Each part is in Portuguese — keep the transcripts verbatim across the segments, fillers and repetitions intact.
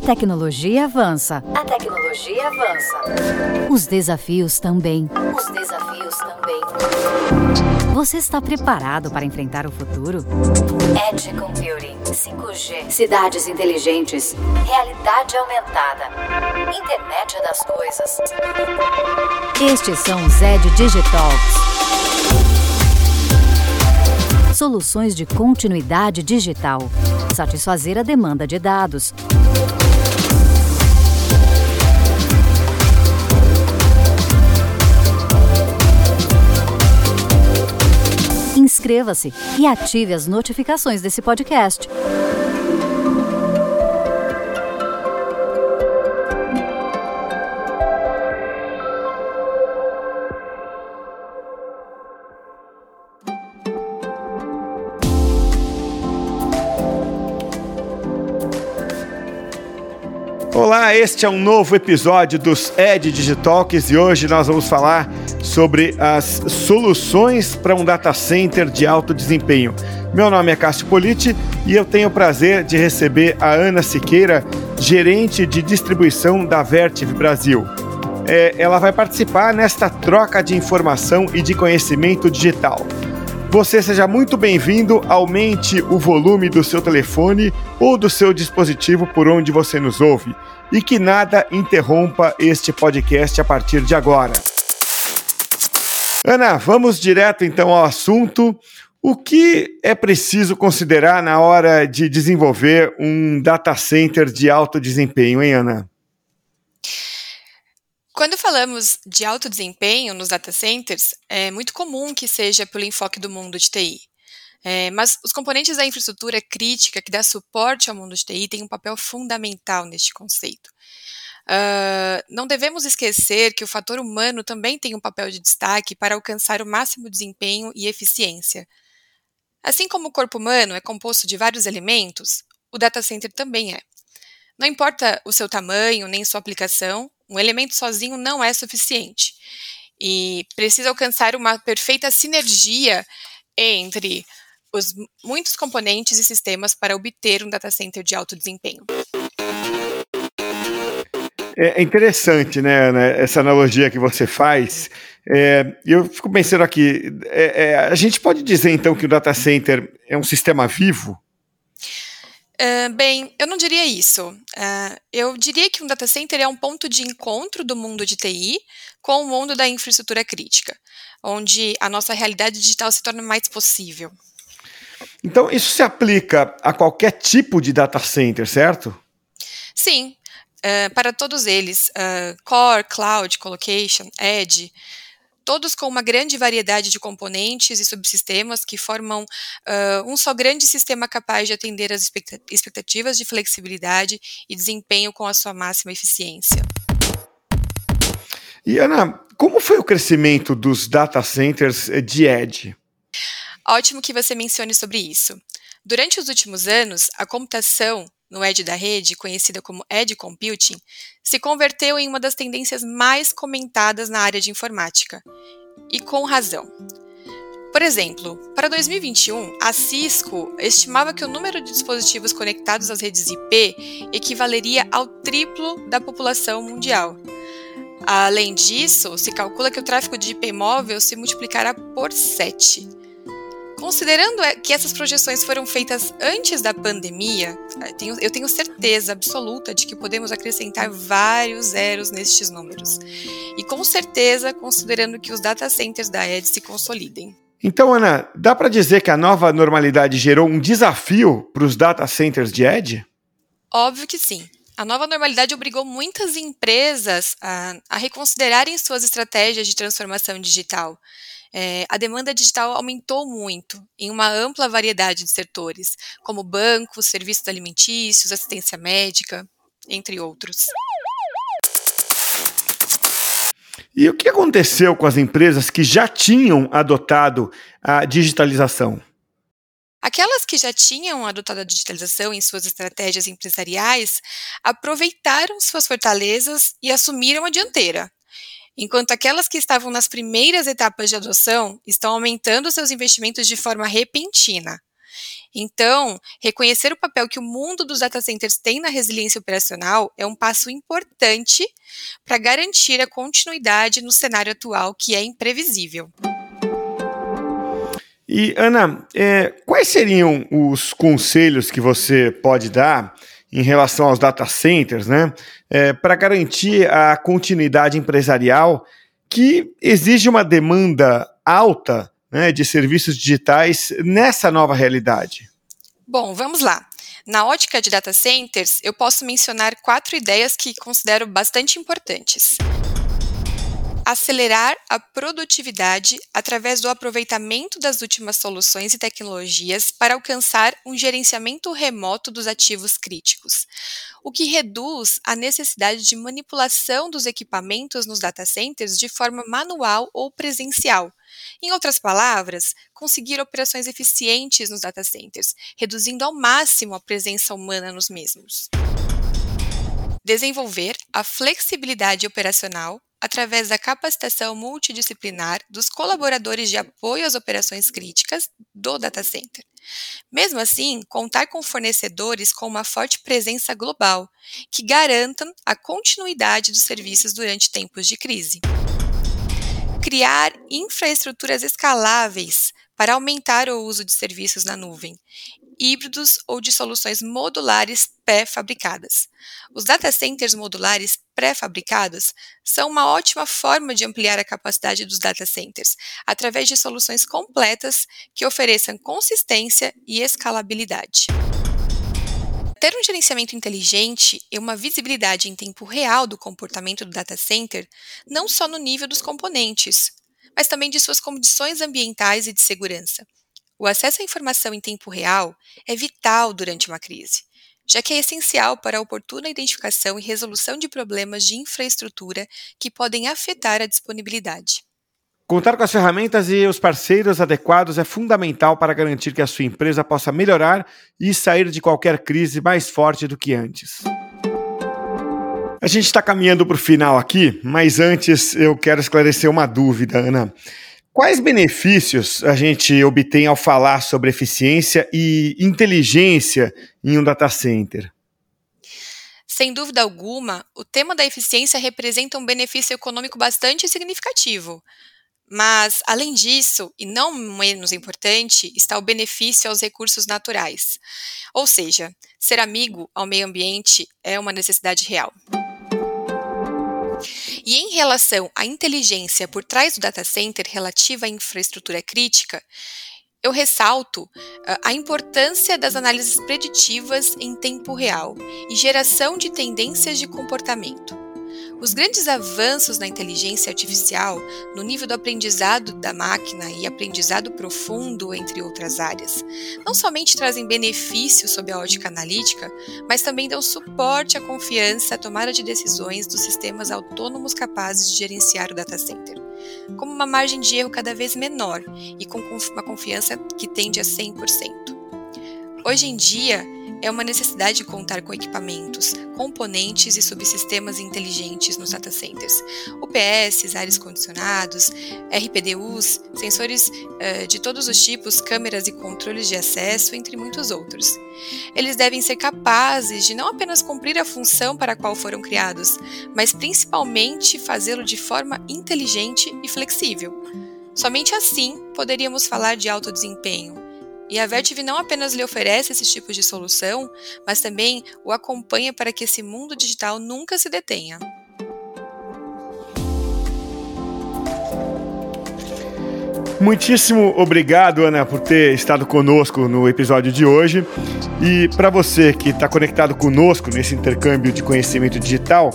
A tecnologia avança. A tecnologia avança. Os desafios também. Os desafios também. Você está preparado para enfrentar o futuro? Edge Computing, cinco G, cidades inteligentes, realidade aumentada, internet das coisas. Estes são os E D Digitalks. Soluções de continuidade digital. Satisfazer a demanda de dados. Inscreva-se e ative as notificações desse podcast. Olá, este é um novo episódio dos E D Digitalks e hoje nós vamos falar sobre as soluções para um data center de alto desempenho. Meu nome é Cássio Politi e eu tenho o prazer de receber a Ana Siqueira, gerente de distribuição da Vertiv Brasil. É, ela vai participar nesta troca de informação e de conhecimento digital. Você seja muito bem-vindo, aumente o volume do seu telefone ou do seu dispositivo por onde você nos ouve e que nada interrompa este podcast a partir de agora. Ana, vamos direto então ao assunto. O que é preciso considerar na hora de desenvolver um data center de alto desempenho, hein, Ana? Quando falamos de alto desempenho nos data centers, é muito comum que seja pelo enfoque do mundo de T I. É, mas os componentes da infraestrutura crítica que dá suporte ao mundo de T I têm um papel fundamental neste conceito. Uh, não devemos esquecer que o fator humano também tem um papel de destaque para alcançar o máximo desempenho e eficiência. Assim como o corpo humano é composto de vários elementos, o data center também é. Não importa o seu tamanho nem sua aplicação, um elemento sozinho não é suficiente e precisa alcançar uma perfeita sinergia entre os muitos componentes e sistemas para obter um data center de alto desempenho. É interessante, né, Ana, essa analogia que você faz. É, eu fico pensando aqui, é, é, a gente pode dizer então que o data center é um sistema vivo? Uh, bem, eu não diria isso. Uh, eu diria que um data center é um ponto de encontro do mundo de T I com o mundo da infraestrutura crítica, onde a nossa realidade digital se torna mais possível. Então, isso se aplica a qualquer tipo de data center, certo? Sim, uh, para todos eles, uh, core, cloud, colocation, edge, todos com uma grande variedade de componentes e subsistemas que formam uh, um só grande sistema capaz de atender às expectativas de flexibilidade e desempenho com a sua máxima eficiência. E, Ana, como foi o crescimento dos data centers de Edge? Ótimo que você mencione sobre isso. Durante os últimos anos, a computação no Edge da rede, conhecida como Edge Computing, se converteu em uma das tendências mais comentadas na área de informática. E com razão. Por exemplo, para dois mil e vinte e um, a Cisco estimava que o número de dispositivos conectados às redes I P equivaleria ao triplo da população mundial. Além disso, se calcula que o tráfego de I P móvel se multiplicará por sete. Considerando que essas projeções foram feitas antes da pandemia, eu tenho certeza absoluta de que podemos acrescentar vários zeros nestes números. E com certeza, considerando que os data centers da Edge se consolidem. Então, Ana, dá para dizer que a nova normalidade gerou um desafio para os data centers de Edge? Óbvio que sim. A nova normalidade obrigou muitas empresas a, a reconsiderarem suas estratégias de transformação digital. É, a demanda digital aumentou muito em uma ampla variedade de setores, como bancos, serviços alimentícios, assistência médica, entre outros. E o que aconteceu com as empresas que já tinham adotado a digitalização? Aquelas que já tinham adotado a digitalização em suas estratégias empresariais aproveitaram suas fortalezas e assumiram a dianteira. Enquanto aquelas que estavam nas primeiras etapas de adoção estão aumentando seus investimentos de forma repentina. Então, reconhecer o papel que o mundo dos data centers tem na resiliência operacional é um passo importante para garantir a continuidade no cenário atual, que é imprevisível. E, Ana, é, quais seriam os conselhos que você pode dar em relação aos data centers, né, é, para garantir a continuidade empresarial que exige uma demanda alta, né, de serviços digitais nessa nova realidade? Bom, vamos lá. Na ótica de data centers, eu posso mencionar quatro ideias que considero bastante importantes. Acelerar a produtividade através do aproveitamento das últimas soluções e tecnologias para alcançar um gerenciamento remoto dos ativos críticos, o que reduz a necessidade de manipulação dos equipamentos nos data centers de forma manual ou presencial. Em outras palavras, conseguir operações eficientes nos data centers, reduzindo ao máximo a presença humana nos mesmos. Desenvolver a flexibilidade operacional através da capacitação multidisciplinar dos colaboradores de apoio às operações críticas do data center. Mesmo assim, contar com fornecedores com uma forte presença global, que garantam a continuidade dos serviços durante tempos de crise. Criar infraestruturas escaláveis para aumentar o uso de serviços na nuvem, híbridos ou de soluções modulares pré-fabricadas. Os data centers modulares pré-fabricados são uma ótima forma de ampliar a capacidade dos data centers, através de soluções completas que ofereçam consistência e escalabilidade. Ter um gerenciamento inteligente e uma visibilidade em tempo real do comportamento do data center, não só no nível dos componentes, mas também de suas condições ambientais e de segurança. O acesso à informação em tempo real é vital durante uma crise, já que é essencial para a oportuna identificação e resolução de problemas de infraestrutura que podem afetar a disponibilidade. Contar com as ferramentas e os parceiros adequados é fundamental para garantir que a sua empresa possa melhorar e sair de qualquer crise mais forte do que antes. A gente está caminhando para o final aqui, mas antes eu quero esclarecer uma dúvida, Ana. Quais benefícios a gente obtém ao falar sobre eficiência e inteligência em um data center? Sem dúvida alguma, o tema da eficiência representa um benefício econômico bastante significativo. Mas, além disso, e não menos importante, está o benefício aos recursos naturais. Ou seja, ser amigo ao meio ambiente é uma necessidade real. E em relação à inteligência por trás do data center relativa à infraestrutura crítica, eu ressalto a importância das análises preditivas em tempo real e geração de tendências de comportamento. Os grandes avanços na inteligência artificial, no nível do aprendizado da máquina e aprendizado profundo, entre outras áreas, não somente trazem benefícios sob a ótica analítica, mas também dão suporte à confiança à tomada de decisões dos sistemas autônomos capazes de gerenciar o data center, como uma margem de erro cada vez menor e com uma confiança que tende a cem por cento. Hoje em dia, é uma necessidade de contar com equipamentos, componentes e subsistemas inteligentes nos data centers, U P S, ares condicionados, R P D Us, sensores uh, de todos os tipos, câmeras e controles de acesso, entre muitos outros. Eles devem ser capazes de não apenas cumprir a função para a qual foram criados, mas principalmente fazê-lo de forma inteligente e flexível. Somente assim poderíamos falar de alto desempenho. E a Vertiv não apenas lhe oferece esses tipos de solução, mas também o acompanha para que esse mundo digital nunca se detenha. Muitíssimo obrigado, Ana, por ter estado conosco no episódio de hoje. E para você que está conectado conosco nesse intercâmbio de conhecimento digital,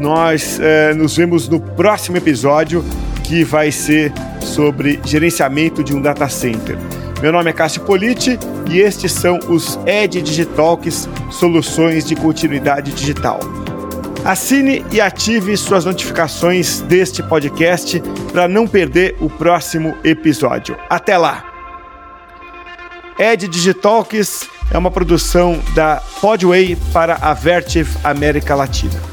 nós eh, nos vemos no próximo episódio, que vai ser sobre gerenciamento de um data center. Meu nome é Cássio Politi e estes são os E D Digitalks, soluções de continuidade digital. Assine e ative suas notificações deste podcast para não perder o próximo episódio. Até lá! E D Digitalks é uma produção da Podway para a Vertiv América Latina.